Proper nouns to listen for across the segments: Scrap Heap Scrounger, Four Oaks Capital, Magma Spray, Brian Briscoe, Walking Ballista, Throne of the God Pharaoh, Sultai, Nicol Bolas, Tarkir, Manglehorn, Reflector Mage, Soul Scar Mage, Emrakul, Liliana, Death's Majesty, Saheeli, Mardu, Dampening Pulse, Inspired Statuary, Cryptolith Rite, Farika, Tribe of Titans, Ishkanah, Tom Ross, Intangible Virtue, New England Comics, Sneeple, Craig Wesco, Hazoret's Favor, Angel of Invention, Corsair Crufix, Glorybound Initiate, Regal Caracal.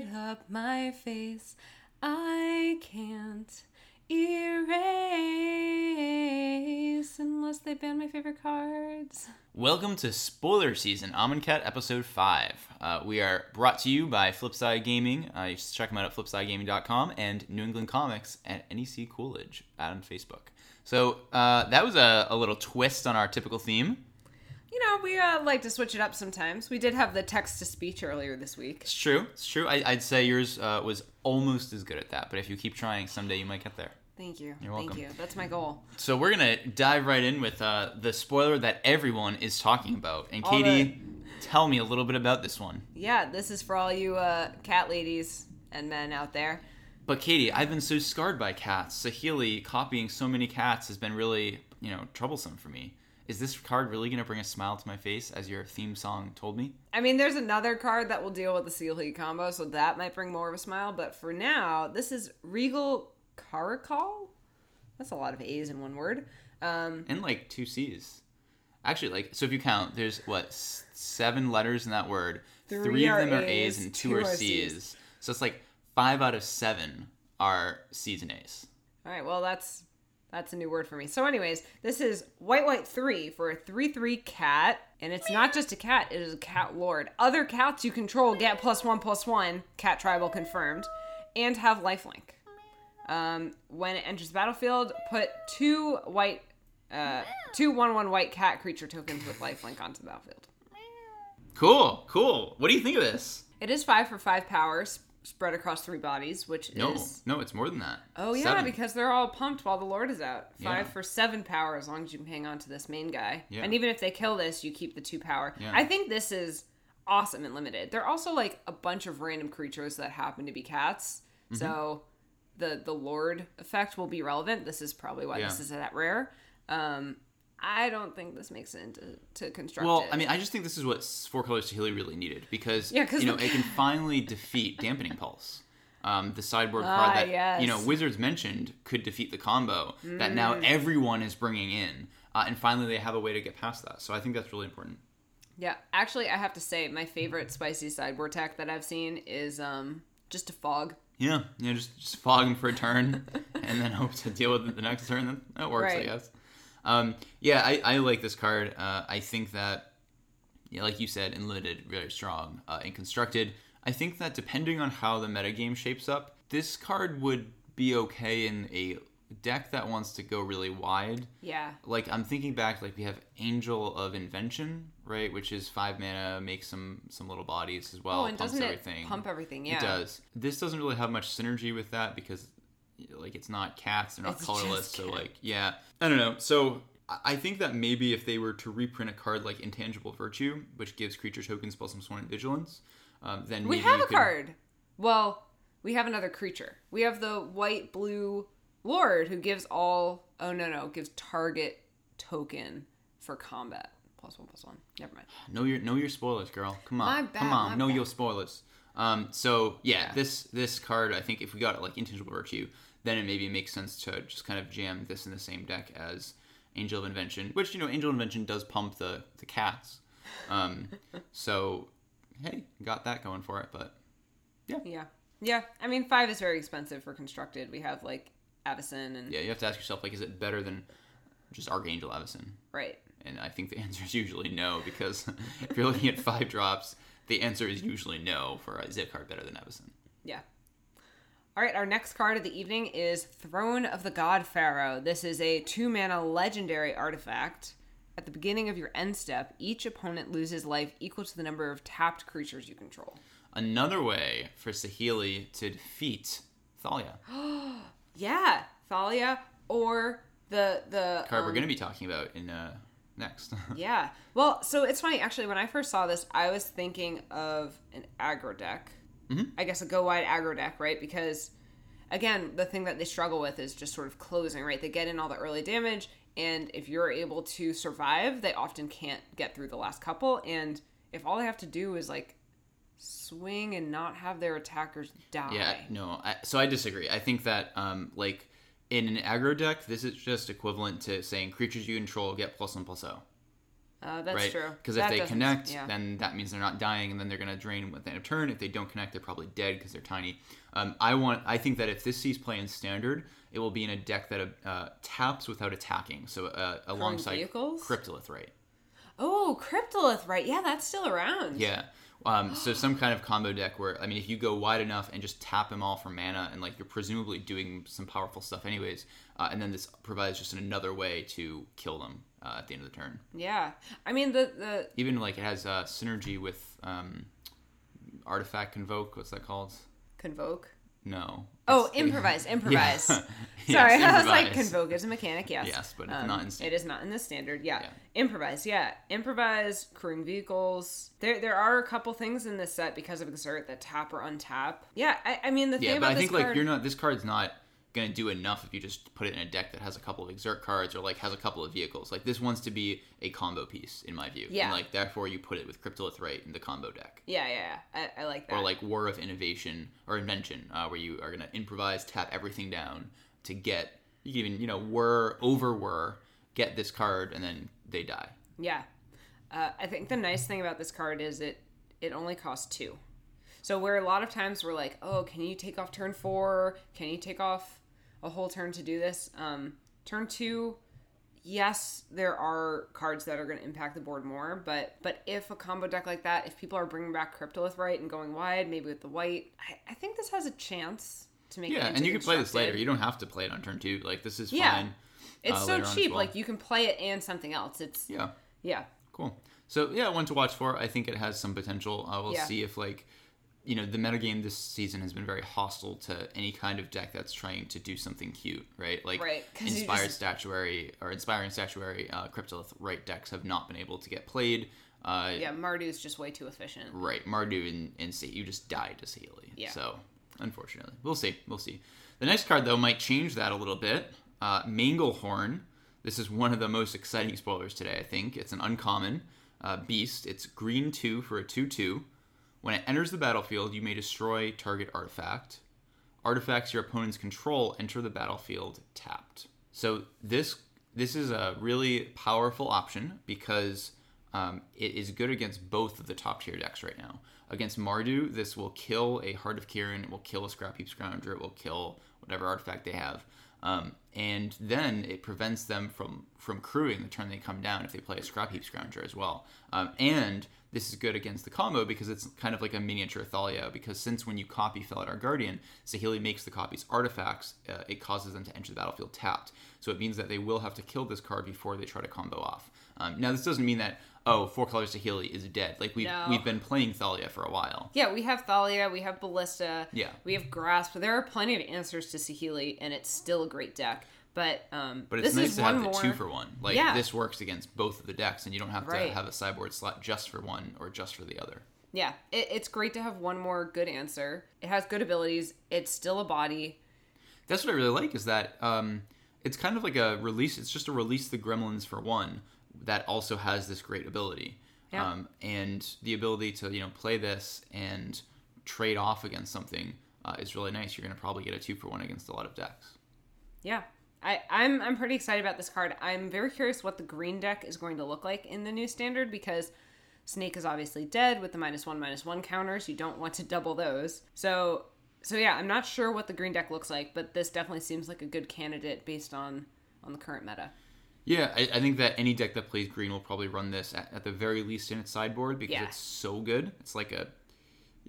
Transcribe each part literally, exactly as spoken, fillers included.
light up my face. I can't erase unless they ban my favorite cards. Welcome to Spoiler Season, Amonkhet Episode five. Uh, we are brought to you by Flipside Gaming. Uh, you should check them out at flipside gaming dot com and New England Comics at N E C Coolidge out on Facebook. So uh, that was a, a little twist on our typical theme. You know, we uh, like to switch it up sometimes. We did have the text-to-speech earlier this week. It's true. It's true. I, I'd say yours uh, was almost as good at that, but if you keep trying, someday you might get there. Thank you. You're welcome. Thank you. That's my goal. So we're going to dive right in with uh, the spoiler that everyone is talking about. And all Katie, the... tell me a little bit about this one. Yeah, this is for all you uh, cat ladies and men out there. But Katie, I've been so scarred by cats. Saheeli copying so many cats has been really, you know, troublesome for me. Is this card really going to bring a smile to my face, as your theme song told me? I mean, there's another card that will deal with the Saheeli combo, so that might bring more of a smile. But for now, this is Regal Caracal. That's a lot of A's in one word. Um, and, like, two C's. Actually, like, so if you count, there's, what, s- seven letters in that word. Three, three of them are A's, A's and two, two are C's. C's. So it's, like, five out of seven are C's and A's. All right, well, that's... That's a new word for me. So anyways, this is White White three for a three three cat. And it's not just a cat, it is a cat lord. Other cats you control get plus one plus one, cat tribal confirmed, and have lifelink. Um, when it enters the battlefield, put two white, uh, two one one white cat creature tokens with lifelink onto the battlefield. Cool, cool. What do you think of this? It is five for five powers. Spread across three bodies, which no, is... No, no, it's more than that. Oh, yeah, seven. Because they're all pumped while the Lord is out. Five yeah. for seven power, as long as you can hang on to this main guy. Yeah. And even if they kill this, you keep the two power. Yeah. I think this is awesome and limited. There are also, like, a bunch of random creatures that happen to be cats. Mm-hmm. So the the Lord effect will be relevant. This is probably why yeah. this is that rare. Um, I don't think this makes it into to construct well, it. Well, I mean, I just think this is what Four Colors Saheeli really needed because, yeah, you know, it can finally defeat Dampening Pulse. Um, the sideboard ah, card that, yes. you know, Wizards mentioned could defeat the combo mm. that now everyone is bringing in. Uh, and finally, they have a way to get past that. So I think that's really important. Yeah. Actually, I have to say, my favorite spicy sideboard tech that I've seen is um, just to fog. Yeah. You know, just, just fog them for a turn and then hope to deal with it the next turn. That works, right. I guess. Um, yeah, I, I like this card. Uh, I think that, yeah, like you said, in limited, really strong, uh, in constructed. I think that depending on how the metagame shapes up, this card would be okay in a deck that wants to go really wide. Yeah. Like, I'm thinking back, like, we have Angel of Invention, right? Which is five mana, makes some, some little bodies as well. Oh, and pumps doesn't everything. It pump everything, yeah. It does. This doesn't really have much synergy with that because... like, it's not cats, they're not it's colorless, so, like, yeah. I don't know. So, I think that maybe if they were to reprint a card like Intangible Virtue, which gives creature tokens plus some sworn vigilance, um, then maybe we have a could... card. Well, we have another creature. We have the white-blue lord who gives all... Oh, no, no. Gives target token for combat. Plus one, plus one. Never mind. Know your, know your spoilers, girl. Come on. My bad, Come on. Know bad. your spoilers. Um, so, yeah, yeah. This, this card, I think if we got it like Intangible Virtue... then it maybe makes sense to just kind of jam this in the same deck as Angel of Invention, which, you know, Angel of Invention does pump the, the cats. Um, so, hey, got that going for it, but yeah. Yeah. Yeah. I mean, five is very expensive for constructed. We have, like, Avacyn and... Yeah, you have to ask yourself, like, is it better than just Archangel Avacyn? Right. And I think the answer is usually no, because if you're looking at five drops, the answer is usually no for a zip card better than Avacyn. Yeah. All right, our next card of the evening is Throne of the God Pharaoh. This is a two-mana legendary artifact. At the beginning of your end step, each opponent loses life equal to the number of tapped creatures you control. Another way for Saheeli to defeat Thalia. Yeah, Thalia or the... the card um, we're going to be talking about in uh, next. Yeah. Well, so it's funny. Actually, when I first saw this, I was thinking of an aggro deck. Mm-hmm. I guess a go-wide aggro deck, right? Because, again, the thing that they struggle with is just sort of closing, right? They get in all the early damage, and if you're able to survive, they often can't get through the last couple. And if all they have to do is, like, swing and not have their attackers die. Yeah, no. I, so I disagree. I think that, um, like, in an aggro deck, this is just equivalent to saying creatures you control get plus one plus oh. Uh, that's right? True. Because if they connect, yeah. then that means they're not dying, and then they're going to drain at the end of turn. If they don't connect, they're probably dead because they're tiny. Um, I want. I think that if this sees play in Standard, it will be in a deck that uh, taps without attacking. So uh, alongside Cryptolith Rite. Oh, Cryptolith Rite. Yeah, that's still around. Yeah. Um, so some kind of combo deck where, I mean, if you go wide enough and just tap them all for mana, and like you're presumably doing some powerful stuff anyways, uh, and then this provides just another way to kill them uh, at the end of the turn. Yeah. I mean, the... the... Even like it has uh, synergy with um, Artifact Convoke, what's that called? Convoke? No. Oh, improvise, improvise. Yeah. Sorry, yes, improvise. I was like, Convoke is a mechanic, yes. Yes, but it's um, not in Standard. It is not in the Standard, yeah. yeah. Improvise, yeah. Improvise, crewing vehicles. There there are a couple things in this set because of Exert that tap or untap. Yeah, I, I mean, the thing yeah, about this card... Yeah, but I think, card... like, you're not, this card's not going to do enough if you just put it in a deck that has a couple of Exert cards or, like, has a couple of vehicles. Like, this wants to be a combo piece, in my view. Yeah. And, like, therefore you put it with Cryptolith Rite in the combo deck. Yeah, yeah, yeah. I, I like that. Or, like, War of Innovation, or Invention, uh, where you are going to improvise, tap everything down to get, you can even, you know, were, over were, get this card, and then they die. Yeah. Uh, I think the nice thing about this card is it, it only costs two. So where a lot of times we're like, oh, can you take off turn four? Can you take off a whole turn to do this? Um, turn two, yes, there are cards that are going to impact the board more, but but if a combo deck like that, if people are bringing back Cryptolith Rite and going wide, maybe with the white, I, I think this has a chance to make yeah, it Yeah, and you can play this later. You don't have to play it on turn two. Like, this is yeah. fine. It's uh, so cheap. Well. Like, you can play it and something else. It's Yeah. Yeah. Cool. So, yeah, one to watch for. I think it has some potential. I uh, will yeah. see if, like... You know, the metagame this season has been very hostile to any kind of deck that's trying to do something cute, right? Like, right, Inspired just... Statuary, or Inspiring Statuary, uh, Cryptolith Rite decks have not been able to get played. Uh, yeah, Mardu is just way too efficient. Right, Mardu and, and Saheeli, you just died to Saheeli. Yeah. So, unfortunately. We'll see, we'll see. The next card, though, might change that a little bit. Uh, Manglehorn. This is one of the most exciting spoilers today, I think. It's an uncommon uh, beast. It's green two for a two two. When it enters the battlefield, you may destroy target artifact. Artifacts your opponents control enter the battlefield tapped. So this this is a really powerful option because um, it is good against both of the top tier decks right now. Against Mardu, this will kill a Heart of Kieran, it will kill a Scrap Heap Scrounger, it will kill whatever artifact they have. Um, and then it prevents them from, from crewing the turn they come down if they play a Scrap Heap Scrounger as well. Um, and this is good against the combo because it's kind of like a miniature Thalia, because since when you copy Felidar Guardian, Saheeli makes the copies artifacts, uh, it causes them to enter the battlefield tapped. So it means that they will have to kill this card before they try to combo off. Um, now, this doesn't mean that, oh, four-color Saheeli is dead. Like, we've, no. we've been playing Thalia for a while. Yeah, we have Thalia, we have Ballista, yeah. we have Grasp. There are plenty of answers to Saheeli, and it's still a great deck. But um, but it's this nice is to have the more... two for one. Like, yeah. this works against both of the decks, and you don't have right. to have a sideboard slot just for one or just for the other. Yeah, it, it's great to have one more good answer. It has good abilities. It's still a body. That's what I really like, is that um, it's kind of like a release. It's just a release the gremlins for one that also has this great ability. Yeah. Um, and the ability to, you know, play this and trade off against something uh, is really nice. You're going to probably get a two for one against a lot of decks. Yeah. I, I'm I'm pretty excited about this card. I'm very curious what the green deck is going to look like in the new Standard, because Snake is obviously dead with the minus one, minus one counters. You don't want to double those. So, so yeah, I'm not sure what the green deck looks like, but this definitely seems like a good candidate based on, on the current meta. Yeah, I, I think that any deck that plays green will probably run this at, at the very least in its sideboard, because yeah. it's so good. It's like a...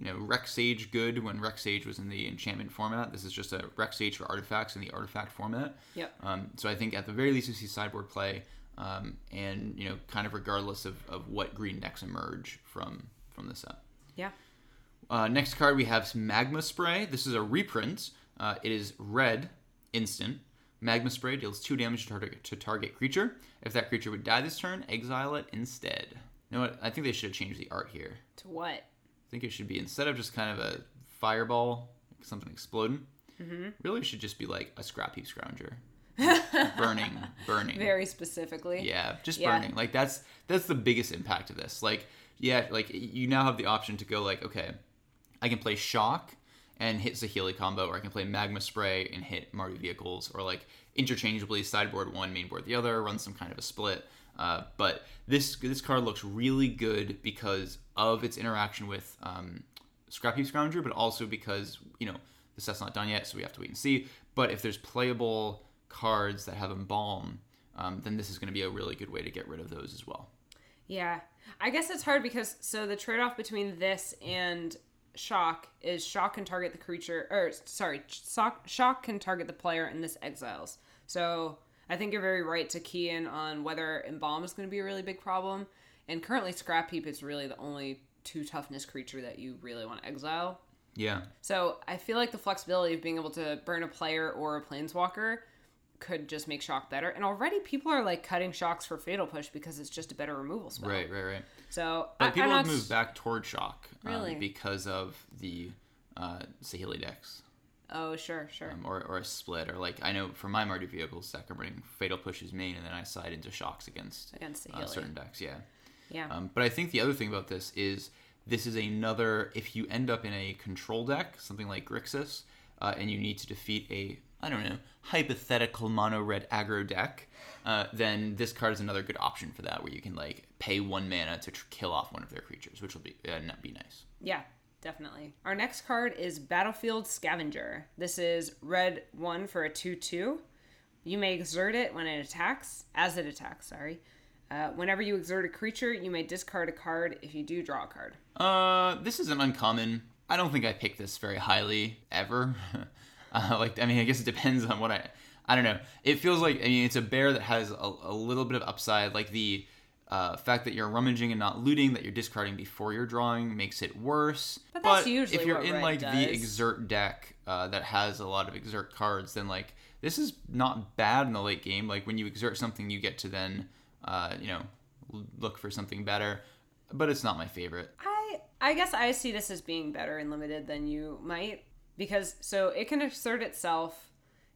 You know, Rexage good when Rexage was in the enchantment format. This is just a Rexage for artifacts in the artifact format. Yep. Um, so I think at the very least you see sideboard play, um, and, you know, kind of regardless of, of what green decks emerge from, from this set. Yeah. Uh, next card we have Magma Spray. This is a reprint. Uh, it is red, instant. Magma Spray deals two damage to target, to target creature. If that creature would die this turn, exile it instead. You know what? I think they should have changed the art here. To what? I think it should be, instead of just kind of a fireball, something exploding, mm-hmm. really should just be like a Scrap Heap Scrounger. burning, burning. Very specifically. Yeah, just yeah. burning. Like, that's that's the biggest impact of this. Like, yeah, like, you now have the option to go like, okay, I can play Shock and hit Saheeli combo, or I can play Magma Spray and hit Mardu vehicles, or like interchangeably sideboard one, mainboard the other, run some kind of a split. Uh, but this this card looks really good because of its interaction with um, Scrap Heap Scrounger, but also because, you know, the set's not done yet, so we have to wait and see. But if there's playable cards that have Embalm, um, then this is going to be a really good way to get rid of those as well. Yeah. I guess it's hard because, so the trade-off between this and Shock is Shock can target the creature, or sorry, Shock, Shock can target the player and this exiles. So I think you're very right to key in on whether Embalm is going to be a really big problem. And currently Scrap Heap is really the only two toughness creature that you really want to exile. Yeah. So I feel like the flexibility of being able to burn a player or a planeswalker could just make Shock better. And already people are like cutting Shocks for Fatal Push because it's just a better removal spell. Right, right, right. So but I, people have moved back toward Shock um, really? because of the uh, Saheeli decks. Oh, sure, sure. Um, or, or a split. Or like, I know for my Mardu Vehicles deck, I'm running Fatal Pushes main, and then I side into Shocks against, against uh, certain decks. Yeah. Yeah. Um, but I think the other thing about this is this is another, if you end up in a control deck, something like Grixis, uh, and you need to defeat a, I don't know, hypothetical mono-red aggro deck, uh, then this card is another good option for that, where you can like pay one mana to tr- kill off one of their creatures, which will be uh, not be nice. Yeah, definitely. Our next card is Battlefield Scavenger. This is red one for a two two. You may exert it when it attacks, as it attacks, sorry. Uh, whenever you exert a creature, you may discard a card. If you do, draw a card. Uh, this is an uncommon. I don't think I picked this very highly ever. uh, like, I mean, I guess it depends on what I. I don't know. It feels like I mean, it's a bear that has a, a little bit of upside. Like the uh, fact that you're rummaging and not looting, that you're discarding before you're drawing, makes it worse. But that's but usually if you're what in red like does. The exert deck uh, that has a lot of exert cards, then like this is not bad in the late game. Like when you exert something, you get to then. Uh, you know, look for something better, but it's not my favorite. I I guess I see this as being better and limited than you might, because so it can assert itself.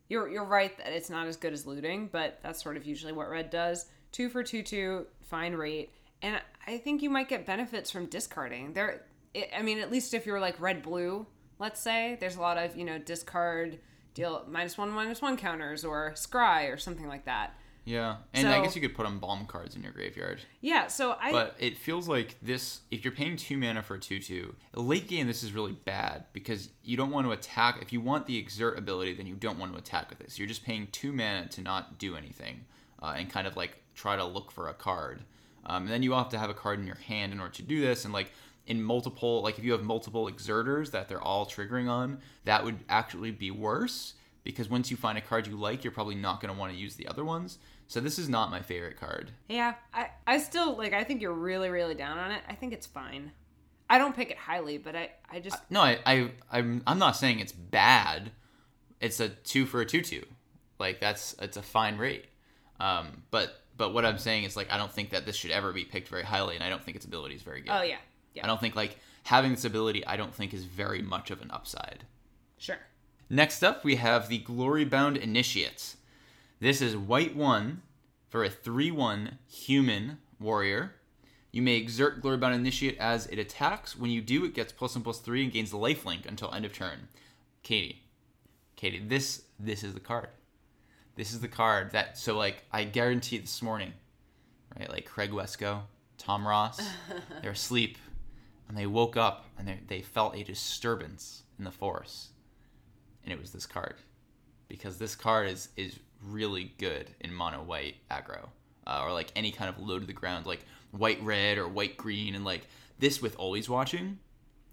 You're you're right that it's not as good as looting, but that's sort of usually what red does. Two for two two, fine rate, and I think you might get benefits from discarding. There, it, I mean, at least if you're like red blue, let's say there's a lot of you know discard deal minus one minus one counters or scry or something like that. Yeah, and so, I guess you could put Embalm cards in your graveyard. Yeah, so I... But it feels like this, if you're paying two mana for a two two, late game this is really bad because you don't want to attack. If you want the exert ability, then you don't want to attack with this. You're just paying two mana to not do anything uh, and kind of like try to look for a card. Um, and then you have to have a card in your hand in order to do this. And like in multiple, like if you have multiple exerters that they're all triggering on, that would actually be worse. Because once you find a card you like, you're probably not going to want to use the other ones. So this is not my favorite card. Yeah, I, I still, like, I think you're really, really down on it. I think it's fine. I don't pick it highly, but I, I just... No, I, I, I'm I'm not saying it's bad. It's a two for a two two. Like, that's, it's a fine rate. Um, but but what I'm saying is, like, I don't think that this should ever be picked very highly, and I don't think its ability is very good. Oh, yeah. yeah. I don't think, like, having this ability, I don't think is very much of an upside. Sure. Next up, we have the Glorybound Initiate. This is white one for a three one human warrior. You may exert Glorybound Initiate as it attacks. When you do, it gets plus one plus three and gains lifelink until end of turn. Katie, Katie, this this is the card. This is the card that, so like, I guarantee this morning, right? Like Craig Wesco, Tom Ross, they're asleep and they woke up and they they felt a disturbance in the forest. And it was this card, because this card is, is really good in mono white aggro, uh, or like any kind of low to the ground, like white red or white green, and like this with Always Watching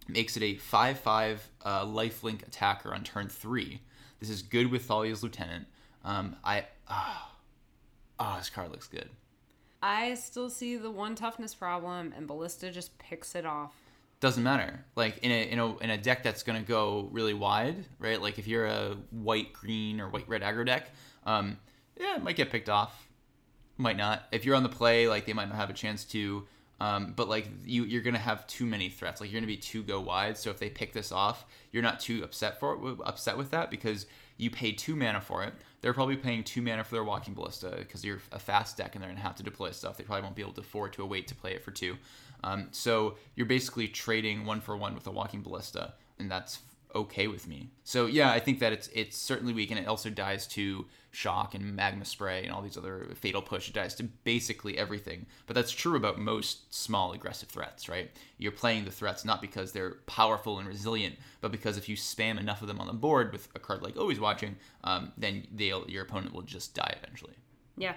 makes it a five five uh, lifelink attacker on turn three. This is good with Thalia's Lieutenant. Um, I ah oh, oh, this card looks good. I still see the one toughness problem, and Ballista just picks it off. Doesn't matter. Like in a in a in a deck that's gonna go really wide, right? Like if you're a white green or white red aggro deck, um, yeah, it might get picked off, might not. If you're on the play, like they might not have a chance to. Um, but like you you're gonna have too many threats. Like you're gonna be too go wide. So if they pick this off, you're not too upset for it, upset with that because you pay two mana for it. They're probably paying two mana for their Walking Ballista because you're a fast deck and they're gonna have to deploy stuff. They probably won't be able to afford to wait to play it for two. Um, so you're basically trading one for one with a Walking Ballista, and that's okay with me. So yeah, I think that it's it's certainly weak, and it also dies to shock and magma spray and all these other fatal push. It dies to basically everything. But that's true about most small aggressive threats, right? You're playing the threats not because they're powerful and resilient, but because if you spam enough of them on the board with a card like Always Watching, um, then they'll, your opponent will just die eventually. Yeah.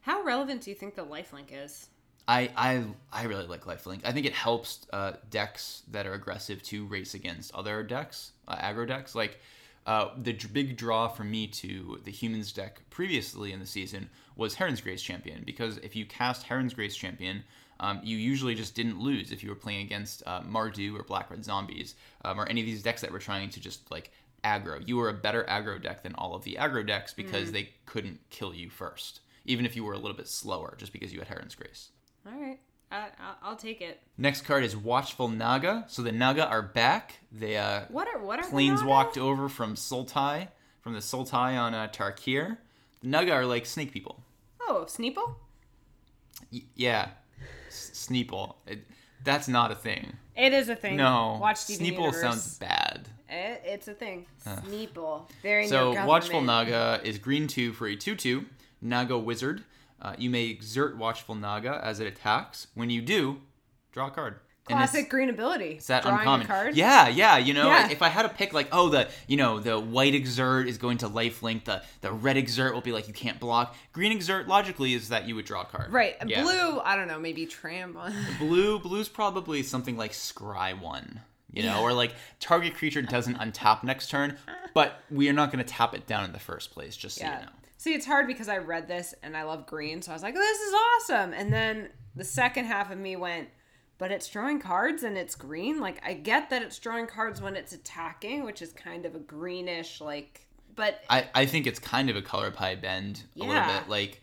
How relevant do you think the lifelink is? I, I I really like lifelink. I think it helps uh, decks that are aggressive to race against other decks, uh, aggro decks. Like uh, the d- big draw for me to the humans deck previously in the season was Heron's Grace Champion, because if you cast Heron's Grace Champion, um, you usually just didn't lose if you were playing against uh, Mardu or Black Red Zombies um, or any of these decks that were trying to just like aggro. You were a better aggro deck than all of the aggro decks because mm. they couldn't kill you first, even if you were a little bit slower, just because you had Heron's Grace. All right. I, I'll take it. Next card is Watchful Naga. So the Naga are back. They uh, what are, what are planeswalked over from Sultai, from the Sultai on uh, Tarkir. The Naga are like snake people. Oh, Sneeple? Y- yeah. Sneeple. It, that's not a thing. It is a thing. No. Watch Steven Sneeple Universe. Sounds bad. It, it's a thing. Uh. Sneeple. Very So Watchful Naga is green two for a two two. Naga Wizard. Uh, you may exert Watchful Naga as it attacks. When you do, draw a card. Classic green ability. Is that Drawing uncommon? A card? Yeah, yeah. You know, yeah. If I had to pick, like, oh, the you know the white exert is going to lifelink. The the red exert will be like you can't block. Green exert logically is that you would draw a card. Right. Yeah. Blue, I don't know, maybe tram one. Blue, blue's probably something like scry one. You know, yeah. Or like target creature doesn't untap next turn, but we are not going to tap it down in the first place. Just so yeah. you know. See, it's hard because I read this and I love green, so I was like, oh, this is awesome. And then the second half of me went, but it's drawing cards and it's green. Like, I get that it's drawing cards when it's attacking, which is kind of a greenish, like, but... I, I think it's kind of a color pie bend yeah. a little bit. Like,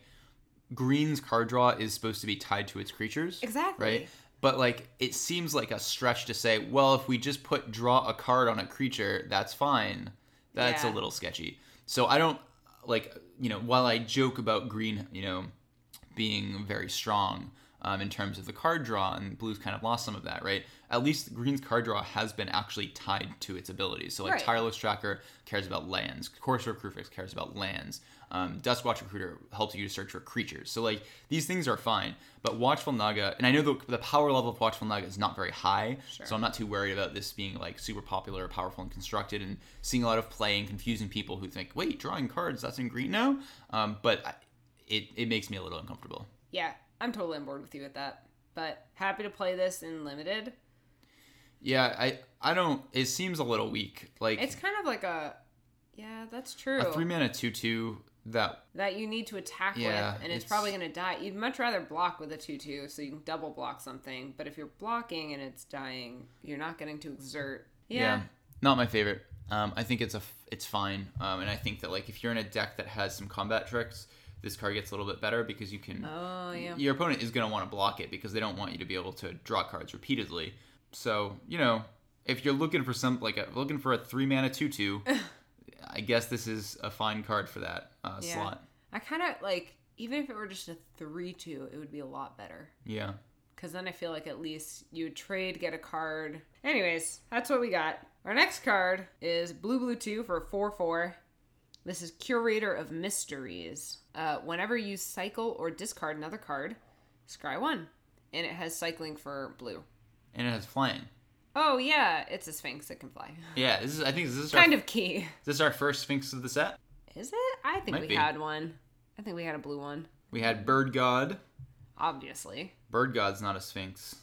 green's card draw is supposed to be tied to its creatures. Exactly. Right? But, like, it seems like a stretch to say, well, if we just put draw a card on a creature, that's fine. That's yeah. a little sketchy. So I don't... Like, you know, while I joke about green, you know, being very strong um, in terms of the card draw, and blue's kind of lost some of that, right? At least green's card draw has been actually tied to its abilities. So, like, right. Tireless Tracker cares about lands. Corsair Crufix cares about lands. Um, Dustwatch Recruiter helps you to search for creatures. So, like, these things are fine. But Watchful Naga, and I know the, the power level of Watchful Naga is not very high, sure. so I'm not too worried about this being, like, super popular or powerful and constructed and seeing a lot of play and confusing people who think, wait, drawing cards, that's in green now? Um, but I, it, it makes me a little uncomfortable. Yeah, I'm totally on board with you with that. But happy to play this in Limited. Yeah, I, I don't, it seems a little weak. Like it's kind of like a, yeah, that's true. A three-mana two two. That that you need to attack yeah, with, and it's, it's probably going to die. You'd much rather block with a two two, so you can double block something. But if you're blocking and it's dying, you're not getting to exert. Yeah, yeah not my favorite. Um, I think it's a it's fine, um, and I think that like if you're in a deck that has some combat tricks, this card gets a little bit better because you can. Oh yeah. Your opponent is going to want to block it because they don't want you to be able to draw cards repeatedly. So you know if you're looking for some like a, looking for a three mana two two. I guess this is a fine card for that uh, yeah. slot. I kind of, like, even if it were just a three two, it would be a lot better. Yeah. Because then I feel like at least you would trade, get a card. Anyways, that's what we got. Our next card is Blue Blue two for four four. This is Curator of Mysteries. Uh, whenever you cycle or discard another card, scry one. And it has cycling for blue. And it has flying. Oh, yeah, it's a Sphinx that can fly. Yeah, this is. I think this is kind our, of key. Is this our first Sphinx of the set? Is it? I think Might we be. had one. I think we had a blue one. We had Bird God. Obviously. Bird God's not a Sphinx.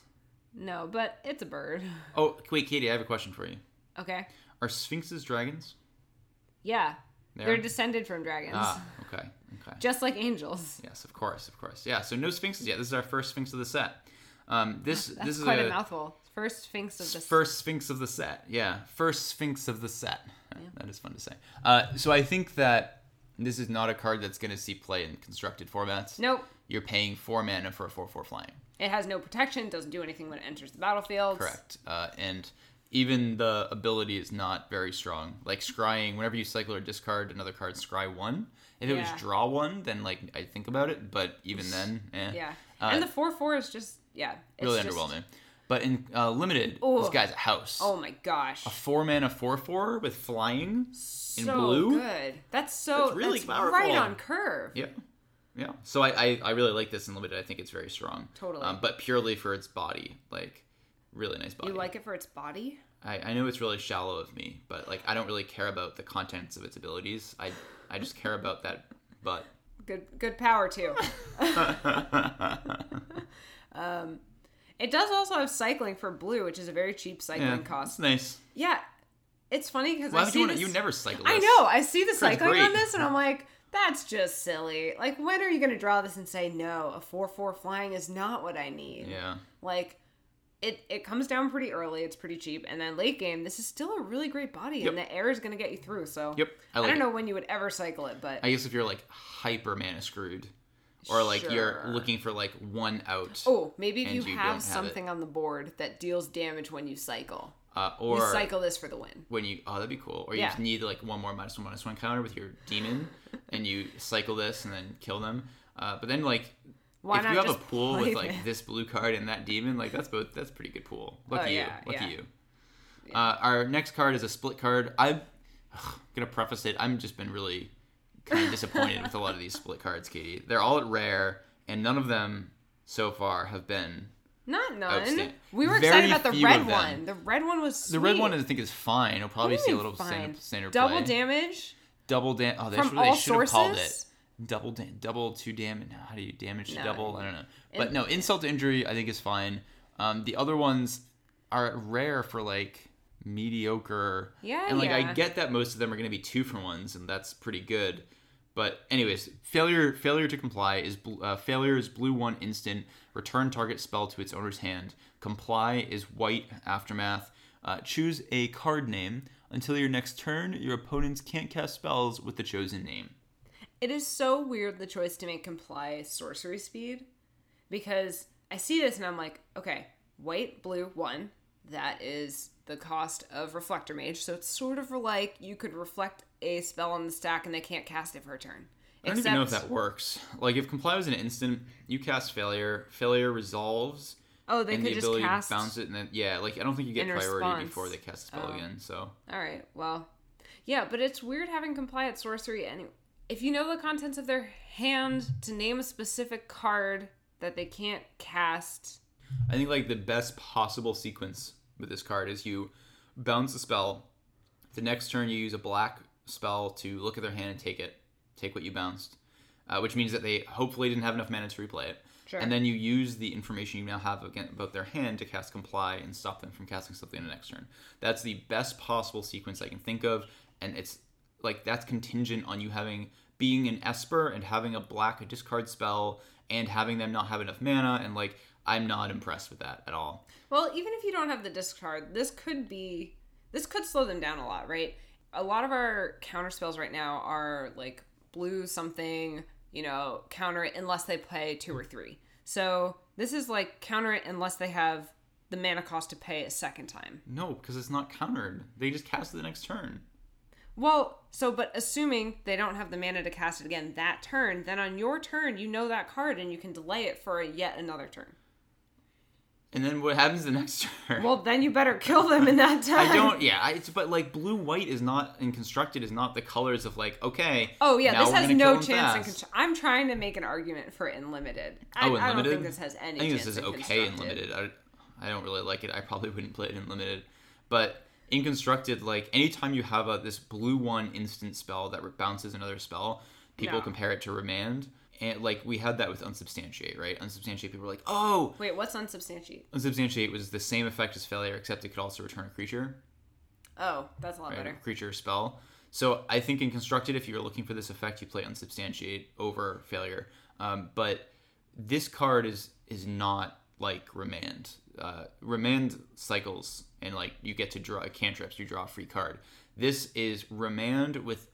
No, but it's a bird. Oh, wait, Katie, I have a question for you. Okay. Are Sphinxes dragons? Yeah. They They're are? descended from dragons. Ah, okay, okay. Just like angels. Yes, of course, of course. Yeah, so no Sphinxes yet. This is our first Sphinx of the set. Um, this That's this is quite a, a mouthful. First Sphinx of the First Sphinx of the set. Yeah. First Sphinx of the set. Yeah. That is fun to say. Uh, so I think that this is not a card that's going to see play in constructed formats. Nope. You're paying four mana for a four four flying. It has no protection, doesn't do anything when it enters the battlefield. Correct. Uh, and even the ability is not very strong. Like scrying, whenever you cycle or discard another card, scry one. If it yeah. was draw one, then like I'd think about it. But even then, eh. Yeah. Uh, and the four four is just... Yeah, it's really just... underwhelming. But in uh, Limited, Ooh. This guy's a house. Oh my gosh. A four-mana four four with flying so in blue. So good. That's so that's really that's powerful. Right on curve. Yeah. Yeah. So I, I, I really like this in Limited. I think it's very strong. Totally. Um, but purely for its body. Like, really nice body. You like it for its body? I, I know it's really shallow of me, but like I don't really care about the contents of its abilities. I I just care about that butt. Good good power too. um It does also have cycling for blue, which is a very cheap cycling yeah, cost. It's nice. Yeah. It's funny because I see you, this... you never cycle this. I know. I see the cycling great. on this and yeah. I'm like, that's just silly. Like, when are you going to draw this and say, no, a four four flying is not what I need? Yeah. Like, it, it comes down pretty early. It's pretty cheap. And then late game, this is still a really great body. Yep. And the air is going to get you through. So yep. I, like I don't it. know when you would ever cycle it, but... I guess if you're, like, hyper mana screwed... Or, like, sure. you're looking for, like, one out. Oh, maybe if you, you have something have on the board that deals damage when you cycle. Uh, or you cycle this for the win. When you Oh, that'd be cool. Or you yeah. just need, like, one more minus one, minus one counter with your demon, and you cycle this and then kill them. Uh, but then, like, Why if not you have a pool with, like, it? this blue card and that demon, like, that's both that's pretty good pool. Lucky oh, yeah, you. Lucky yeah. you. Yeah. Uh, our next card is a split card. I'm going to preface it. I've just been really... kind of disappointed with a lot of these split cards, Katie. They're all at rare, and none of them so far have been not none. We were Very excited about the red one. The red one was sweet. The red one I think is fine. It'll probably see a little standard, standard double play. damage. Double damage. Oh, that's what they should sources? have called it. Double da- double two damage. How do you damage no. double? I don't know. But In- no, insult to injury I think is fine. Um, the other ones are rare for like. mediocre yeah and like yeah. I get that most of them are going to be two for ones and that's pretty good, but anyways, failure failure to comply is bl- uh, failure is blue one instant, return target spell to its owner's hand. Comply is white aftermath. Uh, choose a card name until your next turn. Your opponents can't cast spells with the chosen name. It is so weird the choice to make comply sorcery speed, because I see this and I'm like, okay, white blue one, that is the cost of Reflector Mage, so it's sort of like you could reflect a spell on the stack and they can't cast it for a turn. I don't Except... even know if that works. Like, if Comply was an instant, you cast Failure, Failure resolves, oh, they and could the just ability cast to bounce it, and then, yeah, like, I don't think you get priority response. before they cast a spell oh. again, so. Alright, well, yeah, but it's weird having Comply at sorcery, and if you know the contents of their hand, to name a specific card that they can't cast. I think, like, the best possible sequence with this card is you bounce the spell. The next turn you use a black spell to look at their hand and take it. Take what you bounced. Uh, which means that they hopefully didn't have enough mana to replay it. Sure. And then you use the information you now have again about their hand to cast Comply and stop them from casting something in the next turn. That's the best possible sequence I can think of. And it's like that's contingent on you having being an Esper and having a black discard spell and having them not have enough mana, and like I'm not impressed with that at all. Well, even if you don't have the discard, this could be... This could slow them down a lot, right? A lot of our counter spells right now are, like, blue something, you know, counter it unless they play two or three. So this is, like, counter it unless they have the mana cost to pay a second time. No, because it's not countered. They just cast it the next turn. Well, so, but assuming they don't have the mana to cast it again that turn, then on your turn, you know that card and you can delay it for yet another turn. And then what happens the next turn? Well, then you better kill them in that time. I don't, yeah. I, it's, but, like, blue-white is not, and constructed is not the colors of, like, okay. Oh, yeah, this has no chance in constructed. I'm trying to make an argument for in Limited. I, oh, in I Limited? I don't think this has any chance I think this is okay in Limited. I, I don't really like it. I probably wouldn't play it in Limited. But in Constructed, like, anytime you have a, this blue one instant spell that bounces another spell, people no. compare it to Remand. And, like, we had that with Unsubstantiate, right? Unsubstantiate, people were like, oh! Wait, what's Unsubstantiate? Unsubstantiate was the same effect as Failure, except it could also return a creature. Oh, that's a lot right? better. Creature spell. So I think in Constructed, if you were looking for this effect, you play Unsubstantiate over Failure. Um, but this card is is not like Remand. Uh, Remand cycles, and, like, you get to draw cantrips, you draw a free card. This is Remand with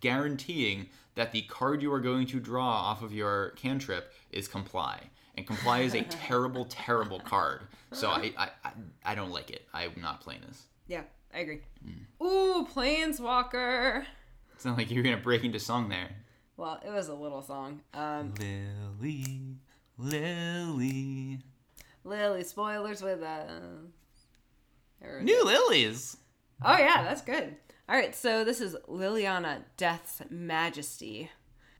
guaranteeing that the card you are going to draw off of your cantrip is Comply, and Comply is a terrible terrible card, so I, I I I don't like it. I'm not playing this. Yeah, I agree. mm. Ooh, Planeswalker. It's not like you're gonna break into song there. Well, it was a little song. um Lily Lily Lily spoilers with uh New Lilies. Oh yeah, that's good. All right, so this is Liliana Death's Majesty.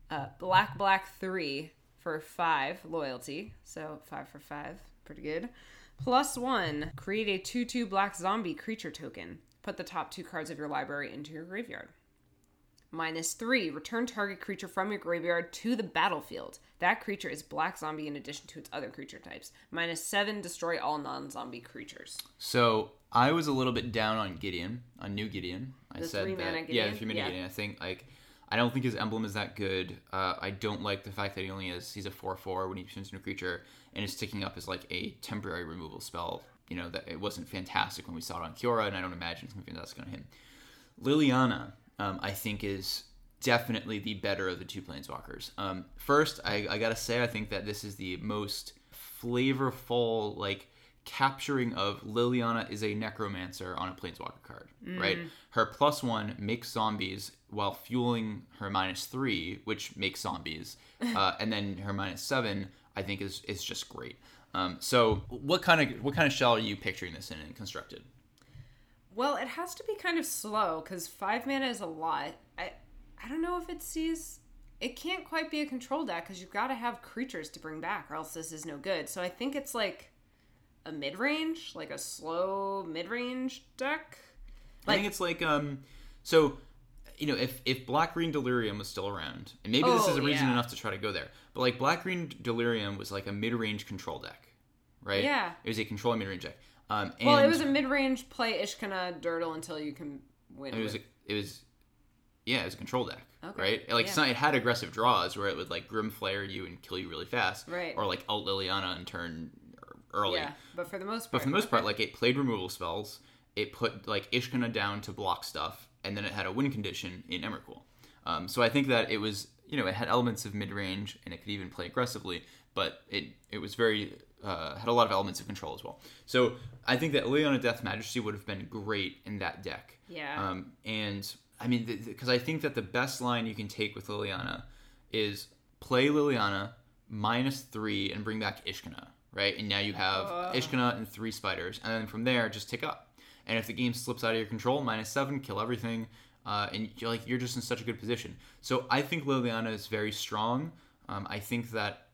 Uh, black, black three for five loyalty. So five for five, pretty good. Plus one, create a two two black zombie creature token. Put the top two cards of your library into your graveyard. Minus three, return target creature from your graveyard to the battlefield. That creature is black zombie in addition to its other creature types. Minus seven, destroy all non-zombie creatures. So I was a little bit down on Gideon, on New Gideon. I the said that, Gideon? Yeah, the three mana yeah. Gideon. I think like I don't think his emblem is that good. Uh, I don't like the fact that he only is he's a four four when he turns into a creature and is ticking up as like a temporary removal spell. You know that it wasn't fantastic when we saw it on Kiora, and I don't imagine it's going to be fantastic on him. Liliana. Um, I think is definitely the better of the two planeswalkers. Um, first, I, I gotta say, I think that this is the most flavorful, like, capturing of Liliana is a necromancer on a planeswalker card, mm. right? Her plus one makes zombies while fueling her minus three, which makes zombies. Uh, and then her minus seven, I think, is is just great. Um, so what kind of what kind of shell are you picturing this in and constructed? Well, it has to be kind of slow, because five mana is a lot. I I don't know if it sees... It can't quite be a control deck, because you've got to have creatures to bring back, or else this is no good. So I think it's like a mid-range, like a slow mid-range deck. Like, I think it's like... um, So, you know, if, if Black-Green Delirium was still around, and maybe oh, this is a reason yeah. enough to try to go there, but like Black-Green Delirium was like a mid-range control deck, right? Yeah. It was a control mid-range deck. Um, and well, it was a mid-range play Ishkanah Dirtle until you can win. It was, a, it was, yeah, it was a control deck, okay. right? Like yeah. it's not, it had aggressive draws where it would like Grim Flare you and kill you really fast, right? Or like out Liliana and turn early. Yeah, but for the most part, but for the most okay. part, like it played removal spells. It put like Ishkanah down to block stuff, and then it had a win condition in Emrakul. Um, so I think that it was, you know, it had elements of mid-range, and it could even play aggressively, but it it was very. Uh, had a lot of elements of control as well. So I think that Liliana Death Majesty would have been great in that deck. Yeah. Um, and I mean, because I think that the best line you can take with Liliana is play Liliana minus three and bring back Ishkanah, right? And now you have oh. Ishkanah and three spiders. And then from there, just tick up. And if the game slips out of your control, minus seven, kill everything. Uh, and you're like, you're just in such a good position. So I think Liliana is very strong. Um, I think that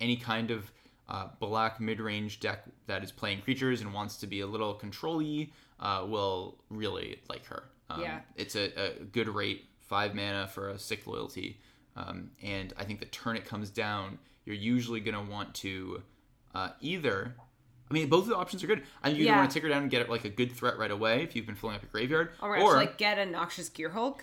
any kind of Uh, black mid-range deck that is playing creatures and wants to be a little control-y uh, will really like her. Um, yeah. It's a, a good rate, five mana for a sick loyalty. Um, and I think the turn it comes down, you're usually going to want to uh, either... I mean, both of the options are good. I think you yeah. want to tick her down and get like a good threat right away if you've been filling up your graveyard. Or, or actually, like get a Noxious Gearhulk.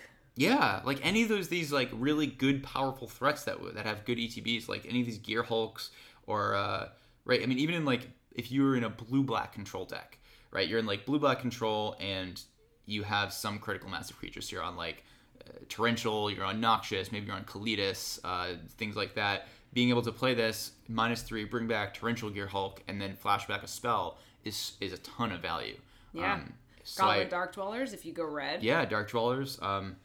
Yeah, like any of those these like really good, powerful threats that that have good E T Bs, like any of these Gearhulks... Or, uh, right, I mean, even in, like, if you were in a blue-black control deck, right, you're in, like, blue-black control, and you have some critical mass of creatures. So you're on, like, uh, Torrential, you're on Noxious, maybe you're on Kalitas, uh, things like that. Being able to play this, minus three, bring back Torrential Gearhulk, and then flash back a spell is is a ton of value. Yeah. Um, so Gauntlet I, Dark Dwellers, if you go red. Yeah, Dark Dwellers. Um,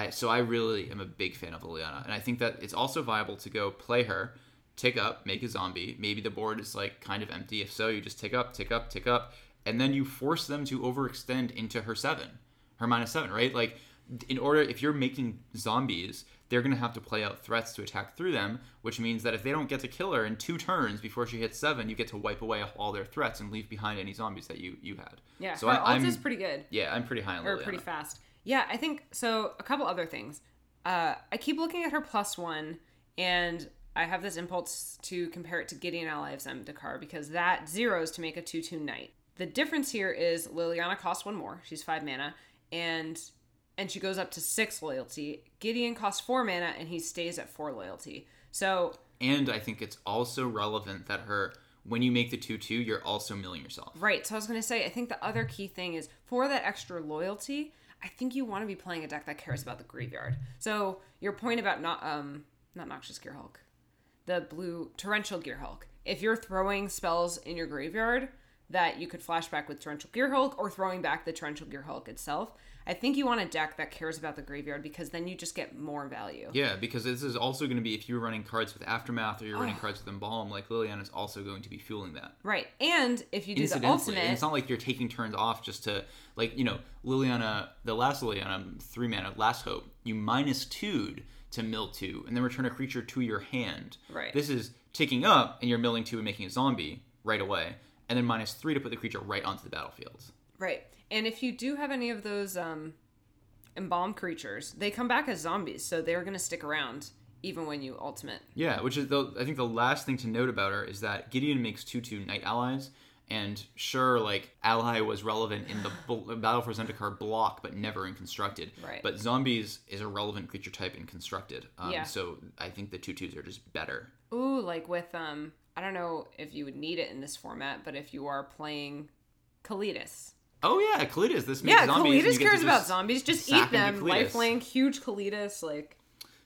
I So I really am a big fan of Liliana, and I think that it's also viable to go play her, tick up, make a zombie. Maybe the board is like kind of empty. If so, you just tick up, tick up, tick up. And then you force them to overextend into her seven, her minus seven, right? Like in order, if you're making zombies, they're going to have to play out threats to attack through them, which means that if they don't get to kill her in two turns before she hits seven, you get to wipe away all their threats and leave behind any zombies that you, you had. Yeah, so her I, ult I'm, is pretty good. Yeah, I'm pretty high on Liliana. Or pretty fast. Yeah, I think, so a couple other things. Uh, I keep looking at her plus one and... I have this impulse to compare it to Gideon, Ally of Zendikar, because that zeros to make a two two knight. The difference here is Liliana costs one more. She's five mana, and and she goes up to six loyalty. Gideon costs four mana, and he stays at four loyalty. So, and I think it's also relevant that her when you make the two two, you're also milling yourself. Right. So I was going to say, I think the other key thing is for that extra loyalty, I think you want to be playing a deck that cares about the graveyard. So your point about not um not Noxious Gearhulk. The blue Torrential Gearhulk. If you're throwing spells in your graveyard, that you could flashback with Torrential Gearhulk or throwing back the Torrential Gearhulk itself. I think you want a deck that cares about the graveyard because then you just get more value. Yeah, because this is also going to be, if you're running cards with Aftermath or you're oh. running cards with Embalm, like Liliana is also going to be fueling that. Right, and if you do the ultimate... And it's not like you're taking turns off just to, like, you know, Liliana, the last Liliana, three mana, Last Hope, you minus two'd to mill two and then return a creature to your hand. Right. This is ticking up and you're milling two and making a zombie right away and then minus three to put the creature right onto the battlefield. Right. And if you do have any of those um, embalm creatures, they come back as zombies, so they're going to stick around even when you ultimate. Yeah, which is, the, I think, the last thing to note about her is that Gideon makes two two Knight allies, and sure, like, Ally was relevant in the b- Battle for Zendikar block, but never in Constructed. Right. But Zombies is a relevant creature type in Constructed, um, yeah. so I think the two twos are just better. Ooh, like with, um, I don't know if you would need it in this format, but if you are playing Kalitas. Oh, yeah, Kalitas. This makes yeah, zombies. Yeah, Kalitas cares about zombies. Just eat them. Lifelink, huge Kalitas, like...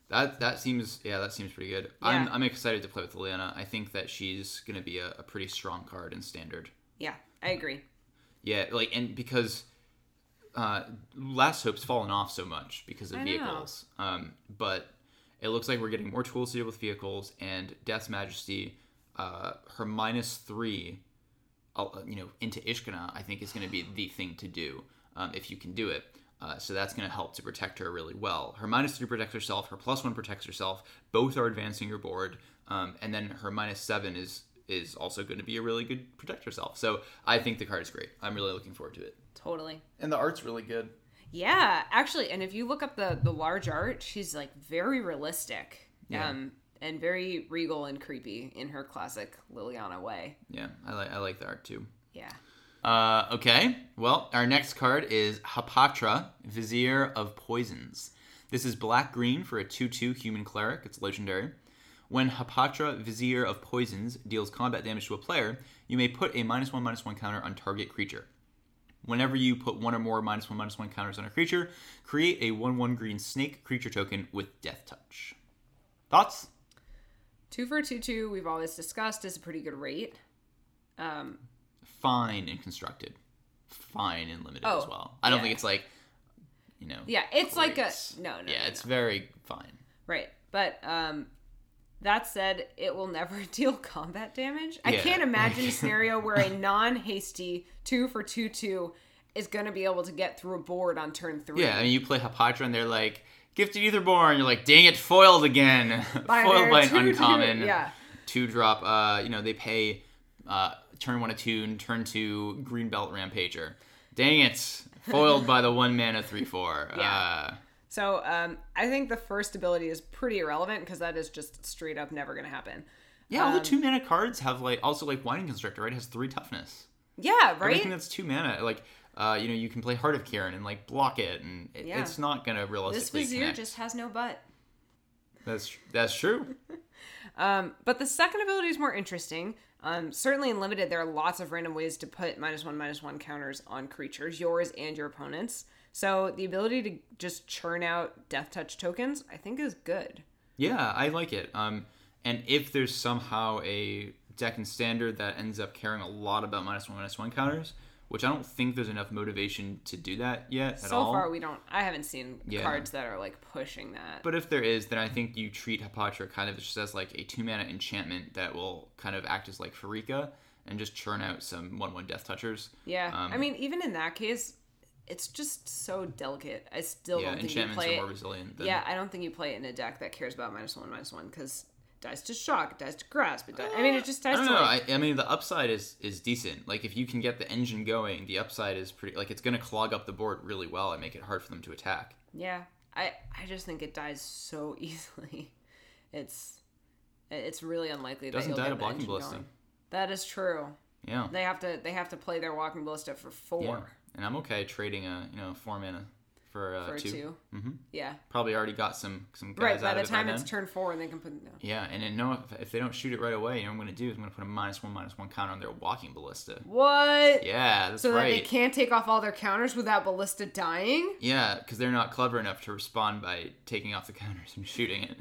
That that seems, yeah, that seems pretty good. Yeah. I'm I'm excited to play with Liliana. I think that she's going to be a, a pretty strong card in Standard. Yeah, I agree. Yeah, like, and because uh, Last Hope's fallen off so much because of I vehicles. Um, but it looks like we're getting more tools to deal with vehicles, and Death's Majesty, uh, her minus three... you know, into Ishkanah, I think is going to be the thing to do um, if you can do it. Uh, so that's going to help to protect her really well. Her minus three protects herself. Her plus one protects herself. Both are advancing your board. Um, and then her minus seven is is also going to be a really good protect herself. So I think the card is great. I'm really looking forward to it. Totally. And the art's really good. Yeah, actually. And if you look up the, the large art, she's like very realistic. Yeah. Um, and very regal and creepy in her classic Liliana way. Yeah, I like I like the art too. Yeah. Uh, okay, well, our next card is Hapatra, Vizier of Poisons. This is black-green for a two two human cleric. It's legendary. When Hapatra, Vizier of Poisons, deals combat damage to a player, you may put a minus one, minus one counter on target creature. Whenever you put one or more minus one, minus one counters on a creature, create a one one green snake creature token with Death Touch. Thoughts? Two for two two, we've always discussed, is a pretty good rate. Um, fine in Constructed, fine in Limited oh, as well. I don't yeah. think it's like, you know. Yeah, it's great. like a no, no. Yeah, no, it's no. very fine. Right, but um, that said, it will never deal combat damage. Yeah. I can't imagine a scenario where a non-hasty two for two two is going to be able to get through a board on turn three. Yeah, I mean, you play Hapatra, and they're like. Gifted Aetherborn, you're like, dang it, foiled again. By foiled by an two, uncommon two, yeah. two drop. Uh, you know, they pay uh, turn one attune, turn two, Greenbelt Rampager. Dang it, foiled by the one mana three four. Yeah. Uh, so um, I think the first ability is pretty irrelevant because that is just straight up never going to happen. Yeah, um, all the two mana cards have like also like Winding Constrictor, right? It has three toughness. Yeah, right. Everything that's two mana, like. Uh, you know, you can play Heart of Kieran and, like, block it, and it, yeah. it's not going to realistically This Vizier connect. Just has no butt. That's that's true. um, but the second ability is more interesting. Um, certainly in Limited, there are lots of random ways to put minus one, minus one counters on creatures, yours and your opponent's. So the ability to just churn out Death Touch tokens, I think, is good. Yeah, I like it. Um, and if there's somehow a deck in Standard that ends up caring a lot about minus one, minus one counters... Which I don't think there's enough motivation to do that yet at so all. So far, we don't... I haven't seen yeah. cards that are, like, pushing that. But if there is, then I think you treat Hapatra kind of just as, like, a two-mana enchantment that will kind of act as, like, Farika and just churn out some one one Death Touchers. Yeah. Um, I mean, even in that case, it's just so delicate. I still yeah, don't think you play enchantments are more resilient than... Yeah, I don't think you play it in a deck that cares about minus one, minus one, because... Dies to shock, dies to grasp. It dies, I mean, it just dies to... I don't know. Like... I, I mean, the upside is, is decent. Like, if you can get the engine going, the upside is pretty... Like, it's going to clog up the board really well and make it hard for them to attack. Yeah. I, I just think it dies so easily. It's it's really unlikely it that you'll get the engine going. Doesn't die to Walking Ballista. That is true. Yeah. They have to they have to play their Walking Ballista for four. Yeah. And I'm okay trading a, you know, four mana... For, uh, for two. two. Mm-hmm. Yeah. Probably already got some, some guys right, out of it. Right, by the time it's turn four and they can put it down. Yeah, and then, no, if, if they don't shoot it right away, you know what I'm going to do is I'm going to put a minus one, minus one counter on their Walking Ballista. What? Yeah, that's so right. So that they can't take off all their counters without Ballista dying? Yeah, because they're not clever enough to respond by taking off the counters and shooting it.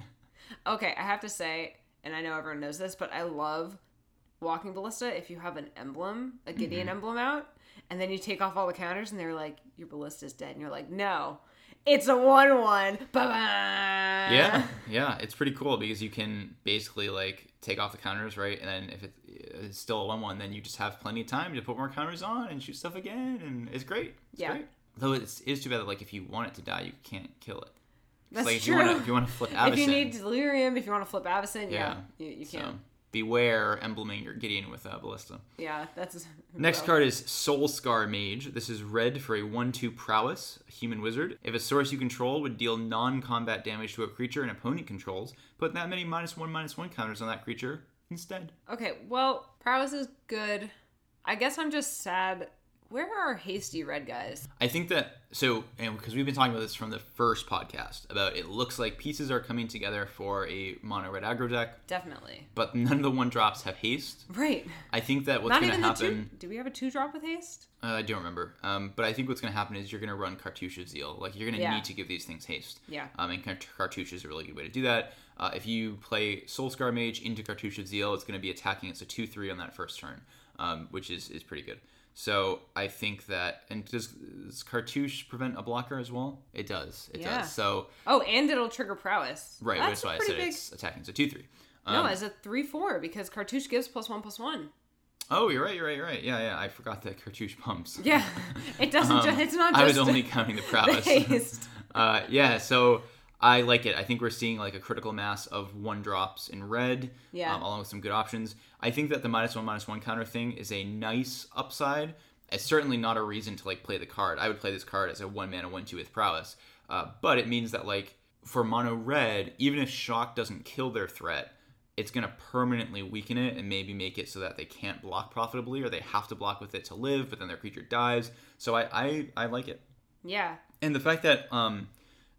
Okay, I have to say, and I know everyone knows this, but I love Walking Ballista if you have an emblem, a Gideon mm-hmm. emblem out, and then you take off all the counters and they're like, your Ballista's dead. And you're like, no, it's a one one. Ba-ba! Yeah, yeah. It's pretty cool because you can basically like take off the counters, right? And then if it's still a one one, then you just have plenty of time to put more counters on and shoot stuff again. And it's great. It's yeah. great. Though it's, it's too bad that like if you want it to die, you can't kill it. That's like, true. If you, wanna, if you want to flip Avacyn. If you need Delirium, if you want to flip Avacyn, yeah, yeah you, you can't. So. Beware embleming your Gideon with uh, Ballista. Yeah, that's... Next card is Soul Scar Mage. This is red for a one two prowess, a human wizard. If a source you control would deal non-combat damage to a creature an opponent controls, put that many minus one, minus one counters on that creature instead. Okay, well, prowess is good. I guess I'm just sad. Where are our hasty red guys? I think that... So, and because we've been talking about this from the first podcast, about it looks like pieces are coming together for a mono red aggro deck. Definitely. But none of the one drops have haste. Right. I think that what's going to happen... Two, do we have a two drop with haste? Uh, I don't remember. Um, but I think what's going to happen is you're going to run Cartouche of Zeal. Like, you're going to yeah. need to give these things haste. Yeah. Um, and Cartouche is a really good way to do that. Uh, if you play Soul Scar Mage into Cartouche of Zeal, it's going to be attacking. It's a two three on that first turn, um, which is, is pretty good. So I think that, and does, does Cartouche prevent a blocker as well? It does. It yeah. does. So oh, and it'll trigger prowess. Right, that's, that's why I said big... it's attacking. So two three. Um, no, as a three four because Cartouche gives plus one plus one. Oh, you're right. You're right. You're right. Yeah, yeah. I forgot that Cartouche pumps. Yeah, it doesn't. um, ju- it's not. Just I was only counting the prowess. uh, yeah. So I like it. I think we're seeing like a critical mass of one drops in red, yeah. um, along with some good options. I think that the minus one, minus one counter thing is a nice upside. It's certainly not a reason to like play the card. I would play this card as a one mana, one two with prowess. Uh, but it means that like for mono red, even if shock doesn't kill their threat, it's going to permanently weaken it and maybe make it so that they can't block profitably or they have to block with it to live, but then their creature dies. So I, I, I like it. Yeah. And the fact that, um,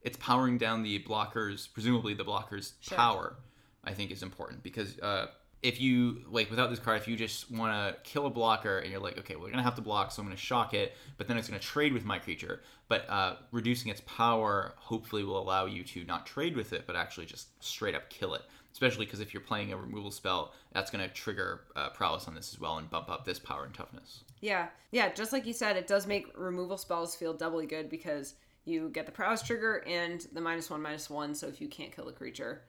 it's powering down the blockers, presumably the blockers' sure. power, I think is important. Because uh, if you, like, without this card, if you just want to kill a blocker and you're like, okay, well, we're going to have to block, so I'm going to shock it, but then it's going to trade with my creature. But uh, reducing its power hopefully will allow you to not trade with it, but actually just straight up kill it. Especially because if you're playing a removal spell, that's going to trigger uh, prowess on this as well and bump up this power and toughness. Yeah. Yeah, just like you said, it does make removal spells feel doubly good because... you get the prowess trigger and the minus one, minus one. So if you can't kill the creature,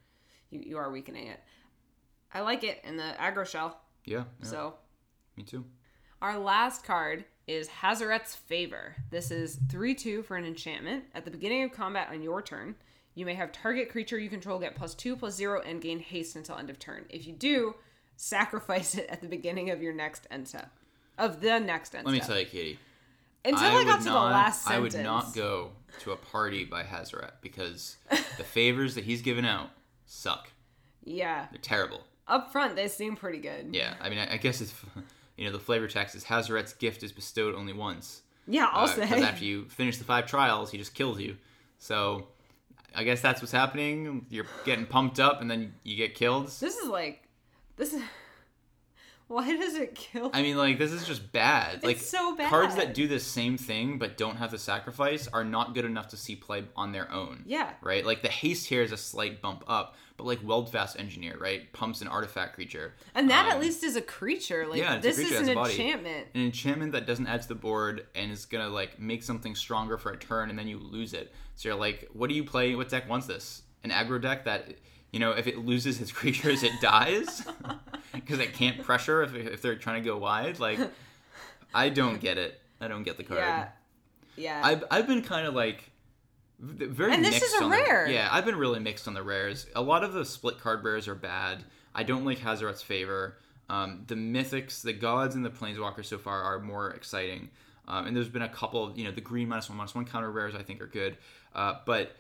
you, you are weakening it. I like it. And the aggro shell. Yeah, yeah. So. Me too. Our last card is Hazoret's Favor. This is three two for an enchantment. At the beginning of combat on your turn, you may have target creature you control get plus two, plus zero, and gain haste until end of turn. If you do, sacrifice it at the beginning of your next end step. Of the next end step. Let me tell you, Katie. Until I, I got to not, the last sentence. I would not go to a party by Hazoret because the favors that he's given out suck. Yeah. They're terrible. Up front, they seem pretty good. Yeah. I mean, I, I guess it's, you know, the flavor text is Hazoret's gift is bestowed only once. Yeah, I'll uh, say. Because after you finish the five trials, he just kills you. So I guess that's what's happening. You're getting pumped up and then you get killed. This is like, this is... Why does it kill? I mean, like, this is just bad. It's like, so bad. Cards that do the same thing but don't have the sacrifice are not good enough to see play on their own. Yeah. Right? Like, the haste here is a slight bump up, but, like, Weldfast Engineer, right? Pumps an artifact creature. And that um, at least is a creature. Like, yeah, this creature is an enchantment. An enchantment that doesn't add to the board and is going to, like, make something stronger for a turn and then you lose it. So you're like, what do you play? What deck wants this? An aggro deck that... You know, if it loses its creatures, it dies because it can't pressure if if they're trying to go wide. Like, I don't get it. I don't get the card. Yeah, yeah. I've I've been kind of like very and this mixed is a on rare. The, yeah, I've been really mixed on the rares. A lot of the split card rares are bad. I don't like Hazoret's Favor. Um, the mythics, the gods, and the planeswalkers so far are more exciting. Um, and there's been a couple. You know, the green minus one minus one counter rares I think are good, uh, but.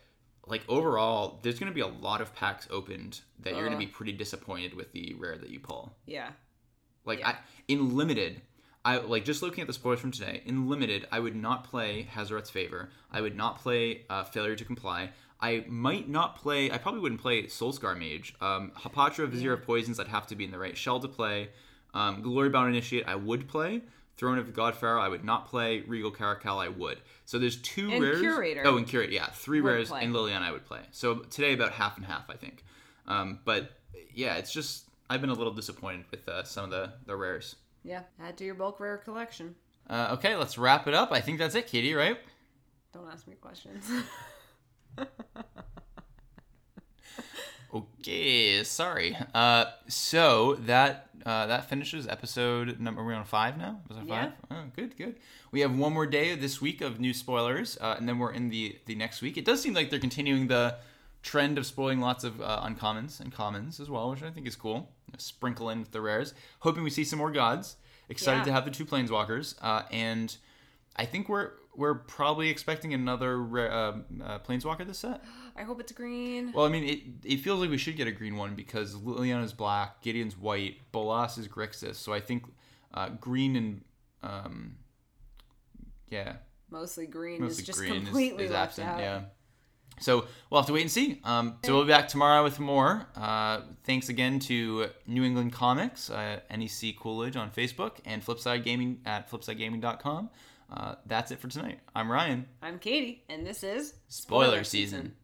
Like, overall, there's going to be a lot of packs opened that uh, you're going to be pretty disappointed with the rare that you pull. Yeah. Like, yeah. I, in Limited, I like, just looking at the spoilers from today, in Limited, I would not play Hazoret's Favor. I would not play uh, Failure to Comply. I might not play... I probably wouldn't play Soul Scar Mage. Um, Hapatra, Vizier of Poisons, I'd have to be in the right shell to play. Um, Glorybound Initiate, I would play. Throne of the God Pharaoh, I would not play. Regal Caracal, I would. So there's two and rares. And Curator. Oh, and Curator, yeah. Three rares, play. And Liliana I would play. So today, about half and half, I think. Um, but, yeah, it's just... I've been a little disappointed with uh, some of the, the rares. Yeah, add to your bulk rare collection. Uh, okay, let's wrap it up. I think that's it, Katie, right? Don't ask me questions. Okay, sorry. Uh, so that uh, that finishes episode number. Are we on five now? Was it five? Yeah. Oh, good, good. We have one more day this week of new spoilers, uh, and then we're in the the next week. It does seem like they're continuing the trend of spoiling lots of uh, uncommons and commons as well, which I think is cool. Sprinkle in with the rares. Hoping we see some more gods. Excited yeah. to have the two planeswalkers, uh, and I think we're. We're probably expecting another uh, uh, Planeswalker this set. I hope it's green. Well, I mean, it it feels like we should get a green one because Liliana's black, Gideon's white, Bolas is Grixis. So I think uh, green and... Um, yeah. Mostly green Mostly is just green completely is, is left absent, out. Yeah. So we'll have to wait and see. Um, so we'll be back tomorrow with more. Uh, thanks again to New England Comics, uh, N E C Coolidge on Facebook, and Flipside Gaming at flipside gaming dot com. Uh, that's it for tonight. I'm Ryan. I'm Katie, and this is Spoiler, Spoiler Season. Season.